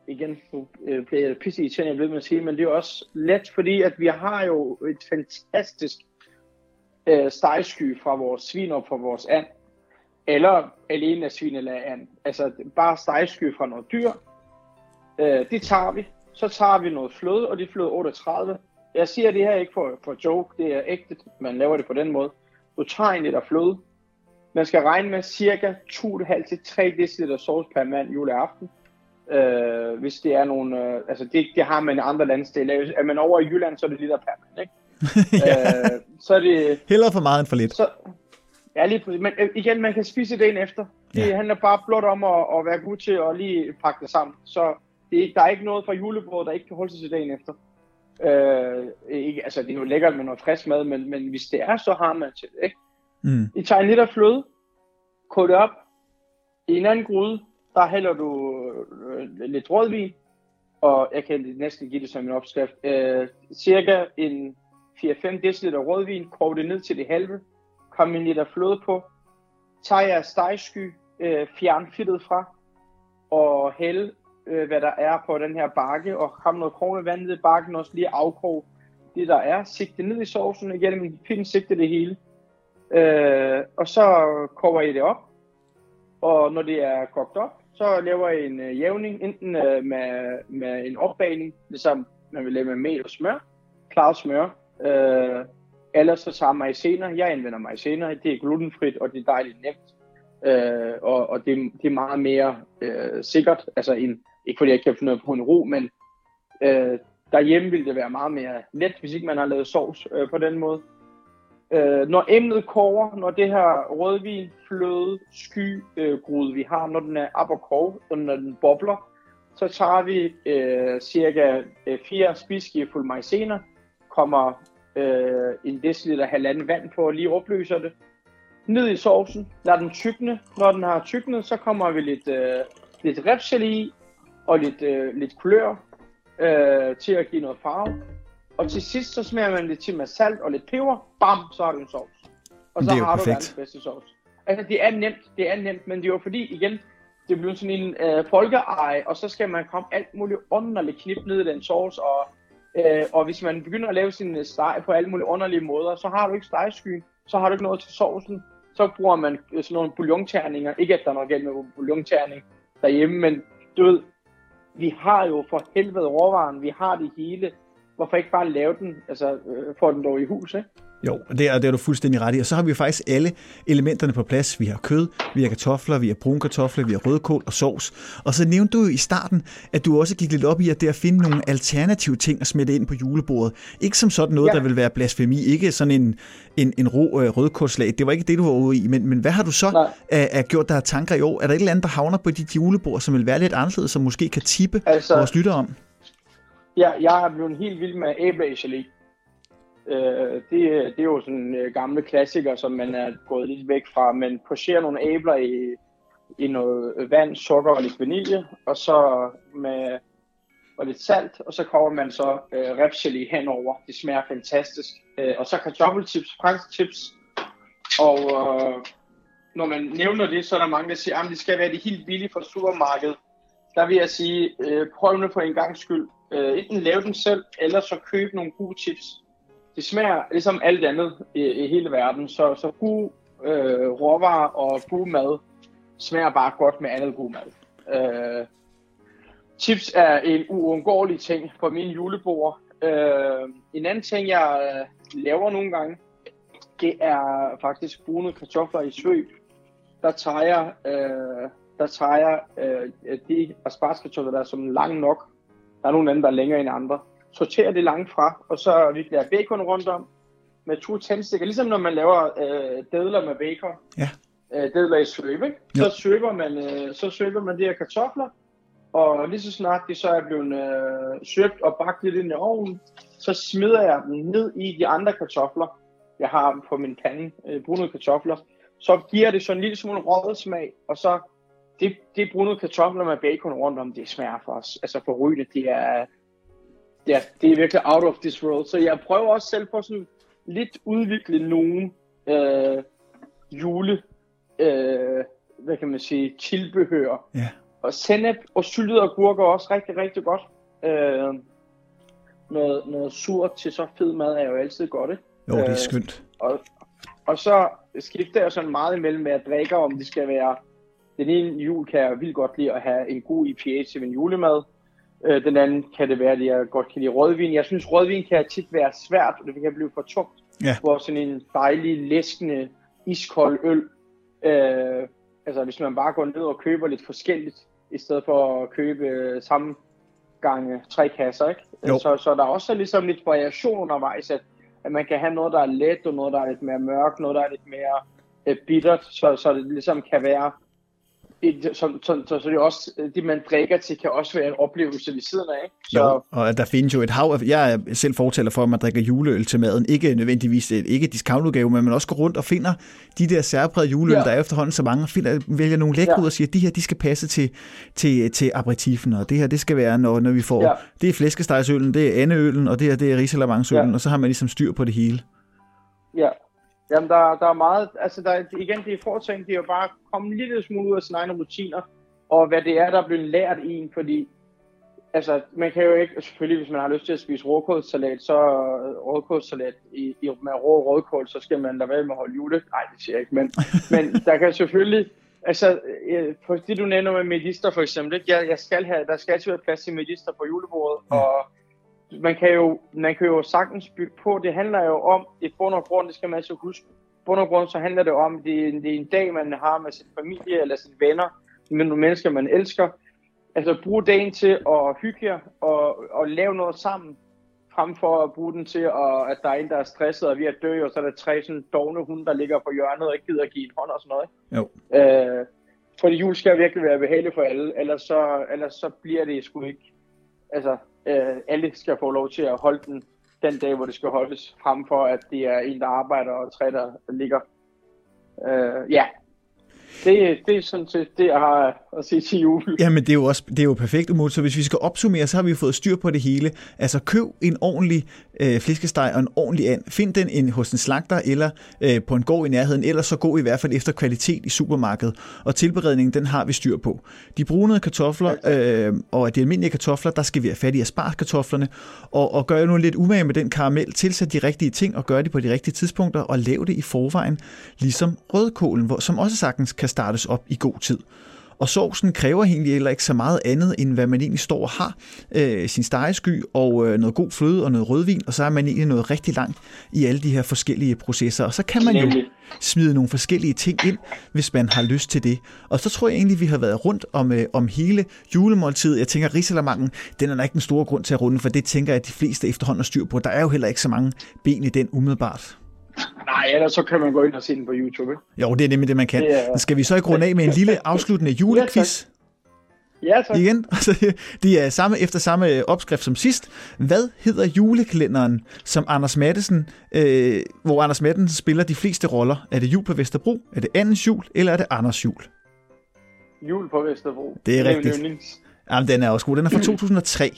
igen, nu bliver jeg pisse i tænden, jeg ved, man siger, men det er også let, fordi at vi har jo et fantastisk stegesky fra vores svin og fra vores and. Eller alene af svin eller and. Altså bare stegesky fra noget dyr. Det tager vi. Så tager vi noget fløde, og det er fløde 38. Jeg siger det her ikke for joke, det er ægte, man laver det på den måde. Du tager en liter fløde. Man skal regne med cirka 2,5-3 dl sovs per mand juleaften. Hvis det er nogle, altså det har man i andre landsdele. Er man over i Jylland, så er det liter per mand, ikke? Så er det hellere for meget end for lidt. Så, ja, lige præcis. Men igen, man kan spise det en efter. Det handler bare blot om at være god til at lige pakke det sammen. Så der er ikke noget fra julebordet, der ikke kan holde sig til dagen efter. Ikke, altså det er jo lækkert med noget frisk mad, men hvis det er, så har man til det, ikke? I tager en liter fløde, kog det op i en anden gryde. Der hælder du lidt rødvin, og jeg kan næsten give det som en opskrift, cirka en 4-5 deciliter rødvin, koge det ned til det halve, kom en liter fløde på, tag jeres stegsky, fjern fedtet fra, og hælde, hvad der er på den her bakke, og kom noget krone vand ned i bakken, og også lige afkoge det, der er. Sigte ned i sovsen, og gennem en pind sigte det hele. Og så koger I det op, og når det er kogt op, så laver I en jævning, enten med en opbagning, ligesom man vil lave med mel og smør, klaret smør. Ellers så tager maizener. Jeg anvender maizener. Det er glutenfrit, og det er dejligt nemt. Og det er meget mere sikkert. Altså ikke fordi jeg kan finde noget på en ro, men derhjemme ville det være meget mere let, hvis ikke man har lavet sovs på den måde. Når emnet koger, når det her rødvin, fløde, skygrude vi har, når den er op og koger, og når den bobler, så tager vi cirka 4 spiske fuld maizener, kommer en deciliter halvanden vand på og lige opløser det. Ned i sovsen, lad den tykne. Når den har tyknet, så kommer vi lidt repsel i og lidt kulør til at give noget farve. Og til sidst, så smager man lidt til med salt og lidt peber. Bam, så har du en sovs. Og så har du verdens bedste sovs. Altså, det er nemt, men det er jo fordi, igen, det bliver sådan en folkeeje, og så skal man komme alt muligt underligt knip ned i den sovs, og hvis man begynder at lave sin steg på alle mulige underlige måder, så har du ikke stegskyen, så har du ikke noget til sovsen, så bruger man sådan nogle bouillonterninger. Ikke at der er noget galt med bouillonterning derhjemme, men du ved, vi har jo for helvede råvaren, vi har det hele. Hvorfor ikke bare lave den, altså få den dog i hus, ikke? Jo, det er du fuldstændig ret i. Og så har vi faktisk alle elementerne på plads. Vi har kød, vi har kartofler, vi har brune kartofler, vi har rødkål og sovs. Og så nævnte du jo i starten, at du også gik lidt op i at det at finde nogle alternative ting at smætte ind på julebordet. Ikke som sådan noget, der vil være blasfemi, ikke sådan en rå rødkålslag. Det var ikke det, du var ude i, men hvad har du så gjort, der har tanker i år? Er der et eller andet, der havner på dit julebord, som vil være lidt anderledes, som måske kan tippe vores lytter om? Ja, jeg er blevet helt vild med æblegelé. Det er jo sådan gamle klassiker, som man er gået lidt væk fra. Man pocherer nogle æbler i noget vand, sukker og lidt vanilje, og så med og lidt salt, og så kommer man så repsgelé henover. Det smager fantastisk. Og så kartoffelchips, fransk chips. Og når man nævner det, så er der mange, der siger, at det skal være det helt billige fra supermarkedet. Der vil jeg sige, prøv nu for en gangs skyld. Enten lave den selv, eller så købe nogle gode chips. Det smager ligesom alt andet i hele verden, så god råvarer og god mad smager bare godt med andet god mad. Chips er en uundgåelig ting på mine julebord. En anden ting, jeg laver nogle gange, det er faktisk brune kartofler i svøb. Der tager jeg de aspargeskartofler, der er som lang nok. Der er nogle andre, der er længere end andre. Sorterer det langt fra, og så vikler jeg bacon rundt om med 2 tændstikker. Ligesom når man laver dadler med bacon. Ja. Dadler i svøb, ikke? Ja. Så svøber man de her kartofler, og lige så snart de så er blevet svøbt og bagt lidt ind i ovnen, så smider jeg dem ned i de andre kartofler, jeg har på min pande, brune kartofler. Så giver det så en lille smule røget smag, og så det brune kartofler med bacon rundt om, det smager for os. Altså for rygene, det er virkelig out of this world. Så jeg prøver også selv på sådan lidt udvikle nogle jule, hvad kan man sige, tilbehør. Yeah. Og sennep og syltede agurker også rigtig, rigtig godt. Noget surt til så fed mad er jo altid godt, ikke? Jo, det er skønt. Og så skifter jeg sådan meget imellem, hvad jeg drikker, om det skal være. Den ene jul kan jeg vildt godt lide at have en god IPA til min julemad. Den anden kan det være, at jeg godt kan lide rødvin. Jeg synes, rødvin kan tit være svært, og det kan blive for tungt. Yeah. Hvor sådan en dejlig, læskende, iskold øl. Altså hvis man bare går ned og køber lidt forskelligt, i stedet for at købe samme gange 3 kasser, ikke? Så der er også ligesom lidt variation undervejs, at man kan have noget, der er let, og noget, der er lidt mere mørkt, noget, der er lidt mere bittert, så det ligesom kan være Så det er også det, man drikker til, kan også være en oplevelse ved siden af. Så... Jo, og der findes jo et hav af, jeg er selv fortæller for, at man drikker juleøl til maden. Ikke nødvendigvis ikke discountudgave, men man også går rundt og finder de der særprægede juleøl, der er efterhånden så mange, vælger nogle lækre ud og siger, at de her, de skal passe til aperitifen, og det her, det skal være, når vi får, det er flæskestegsølen, det er andeølen, og det her, det er risalamandseølen, og så har man ligesom styr på det hele. Ja. Jamen, der er meget, altså der, igen, det er fortænkt, det er jo bare at komme en lille smule ud af sine egne rutiner, og hvad det er, der er blevet lært i en, fordi, altså, man kan jo ikke, selvfølgelig, hvis man har lyst til at spise rådkålssalat, så rådkålssalat med rå rådkål, så skal man da være med at holde jule. Nej, det siger jeg ikke, men der kan selvfølgelig, altså, på det du nævner med medister for eksempel, ikke? Jeg skal have, der skal altid være plads til medister på julebordet, og man kan jo sagtens bygge på. Det handler jo om, i bund og grund, det skal man altså huske. I bund og grund, så handler det om, det er en dag, man har med sin familie eller sine venner, med nogle mennesker, man elsker. Altså, bruge dagen til at hygge jer og lave noget sammen, frem for at bruge den til, at der er en, der er stresset og ved at dø, og så er der 3 sådan dovne hunde, der ligger på hjørnet og ikke gider at give en hånd og sådan noget. Jo. Fordi jul skal virkelig være behageligt for alle, ellers så bliver det sgu ikke... Altså, alle skal få lov til at holde den dag, hvor det skal holdes, frem for at det er en, der arbejder, og 3, der ligger. Det er sådan set det, jeg har at sige til jul. Jamen, det er jo perfekt, Umut. Så hvis vi skal opsummere, så har vi jo fået styr på det hele. Altså, køb en ordentlig flæskesteg og en ordentlig and. Find den hos en slagter eller på en gård i nærheden, eller så gå i hvert fald efter kvalitet i supermarkedet. Og tilberedningen, den har vi styr på. De brune kartofler og de almindelige kartofler, der skal vi have fat i aspargeskartoflerne. Og gør nu lidt umage med den karamel. Tilsæt de rigtige ting og gør det på de rigtige tidspunkter, og lav det i forvejen, ligesom rødkålen, som også sagtens kan startes op i god tid. Og sovsen kræver egentlig heller ikke så meget andet, end hvad man egentlig står og har. Sin stegesky og noget god fløde og noget rødvin, og så er man egentlig noget rigtig langt i alle de her forskellige processer. Og så kan man jo smide nogle forskellige ting ind, hvis man har lyst til det. Og så tror jeg egentlig, vi har været rundt om hele julemåltidet. Jeg tænker, risalamangen, den er der ikke den store grund til at runde, for det tænker jeg, at de fleste efterhånden har styr på. Der er jo heller ikke så mange ben i den umiddelbart. Nej, ellers så kan man gå ind og se den på YouTube, ikke? Jo, det er nemlig det, man kan. Yeah. Skal vi så ikke runde af med en lille afsluttende julequiz? Ja, tak. Igen, altså, det er efter samme opskrift som sidst. Hvad hedder julekalenderen, som Anders Mattesen, hvor Anders Mattesen spiller de fleste roller? Er det Jul på Vesterbro, er det Andens Jul, eller er det Anders Jul? Jul på Vesterbro. Det er rigtigt. Jamen, den er også god. Den er fra 2003.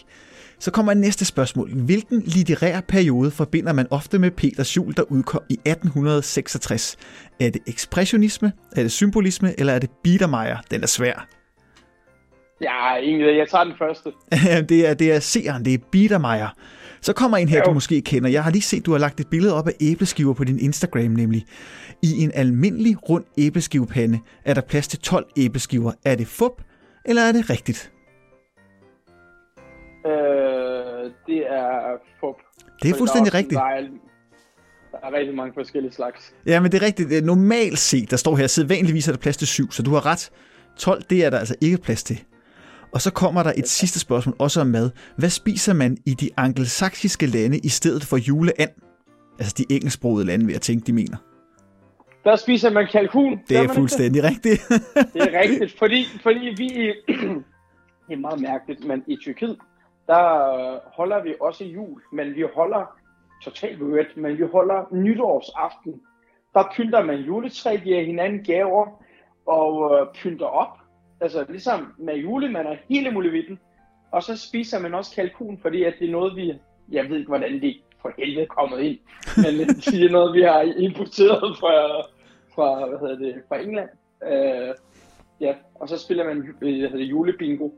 Så kommer næste spørgsmål. Hvilken litterær periode forbinder man ofte med Peter Schuhl, der udkom i 1866? Er det ekspressionisme, er det symbolisme, eller er det Biedermeier? Den er svær. Ja, egentlig. Jeg tager den første. det er seeren, det er Biedermeier. Så kommer en her, du måske kender. Jeg har lige set, du har lagt et billede op af æbleskiver på din Instagram, nemlig. I en almindelig rund æbleskivepande er der plads til 12 æbleskiver. Er det fup, eller er det rigtigt? Det er fup. Det er fuldstændig rigtigt. Der er rigtig mange forskellige slags. Ja, men det er rigtigt. Normalt set, der står her, sædvanligvis er der plads til 7, så du har ret. 12, det er der altså ikke plads til. Og så kommer der et sidste spørgsmål, også om mad. Hvad spiser man i de angelsaksiske lande i stedet for juleand? Altså de engelsksprogede lande, vil jeg tænke, de mener. Der spiser man kalkun. Det er fuldstændig rigtigt. Det er rigtigt, fordi vi... Det er meget mærkeligt, men i Tyrkiet, der holder vi også jul, men vi holder totalt weird, men vi holder nytårsaften. Der pynter man juletræ, giver hinanden gaver og pynter op. Altså ligesom med julemander, hele muligheden. Og så spiser man også kalkun, fordi at det er noget, vi... Jeg ved ikke, hvordan det for helvede er kommet ind, men det er noget, vi har importeret fra England. Og så spiller man julebingo.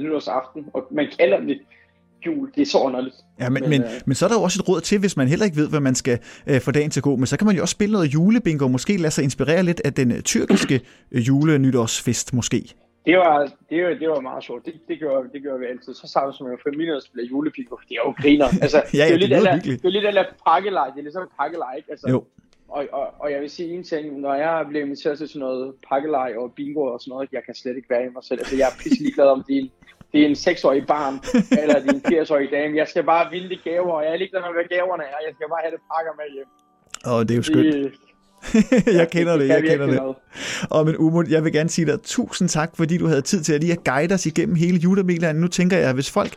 Nytårsaften, og man kalder det jul, det er så underligt. Ja, men så er der jo også et råd til, hvis man heller ikke ved, hvad man skal få dagen til at gå, men så kan man jo også spille noget julebingo, og måske lade sig inspirere lidt af den tyrkiske julenytårsfest, måske. Det var meget sjovt. Det gør vi altid. Så sammen som en familie, der spiller julebingo, det er jo griner. Altså, det er lidt af pakkelej, det er ligesom pakkelej, ikke? Altså, jo. Og jeg vil sige en ting, når jeg bliver inviteret til sådan noget pakkelej og bingo og sådan noget, jeg kan slet ikke være i mig selv. Altså, jeg er pisselig glad om det er en 6-årig barn, eller det er en 80-årig dame. Jeg skal bare have vilde gaver, og jeg er ligeglad med, hvad gaverne er. Jeg skal bare have det pakker med hjem. Åh, det er jo skønt. Jeg kender det. Og men Umut, jeg vil gerne sige dig tusind tak, fordi du havde tid til at lige at guide os igennem hele julemelaen. Nu tænker jeg, at hvis folk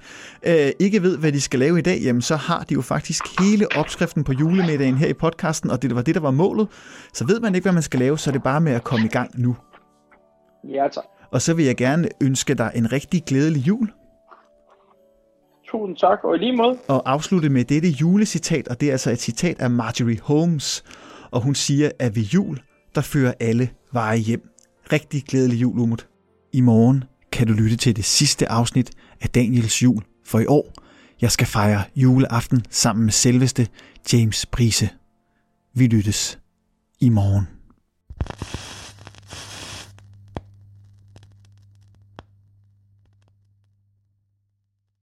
ikke ved, hvad de skal lave i dag, jamen, så har de jo faktisk hele opskriften på julemiddagen her i podcasten, og det var det, der var målet. Så ved man ikke, hvad man skal lave, så er det bare med at komme i gang nu. Ja, tak. Og så vil jeg gerne ønske dig en rigtig glædelig jul. Tusind tak, og i lige måde. Og afslutte med dette julecitat, og det er altså et citat af Marjorie Holmes. Og hun siger, at ved jul, der fører alle veje hjem. Rigtig glædelig jul, Umut. I morgen kan du lytte til det sidste afsnit af Daniels Jul for i år. Jeg skal fejre juleaften sammen med selveste James Price. Vi lyttes i morgen.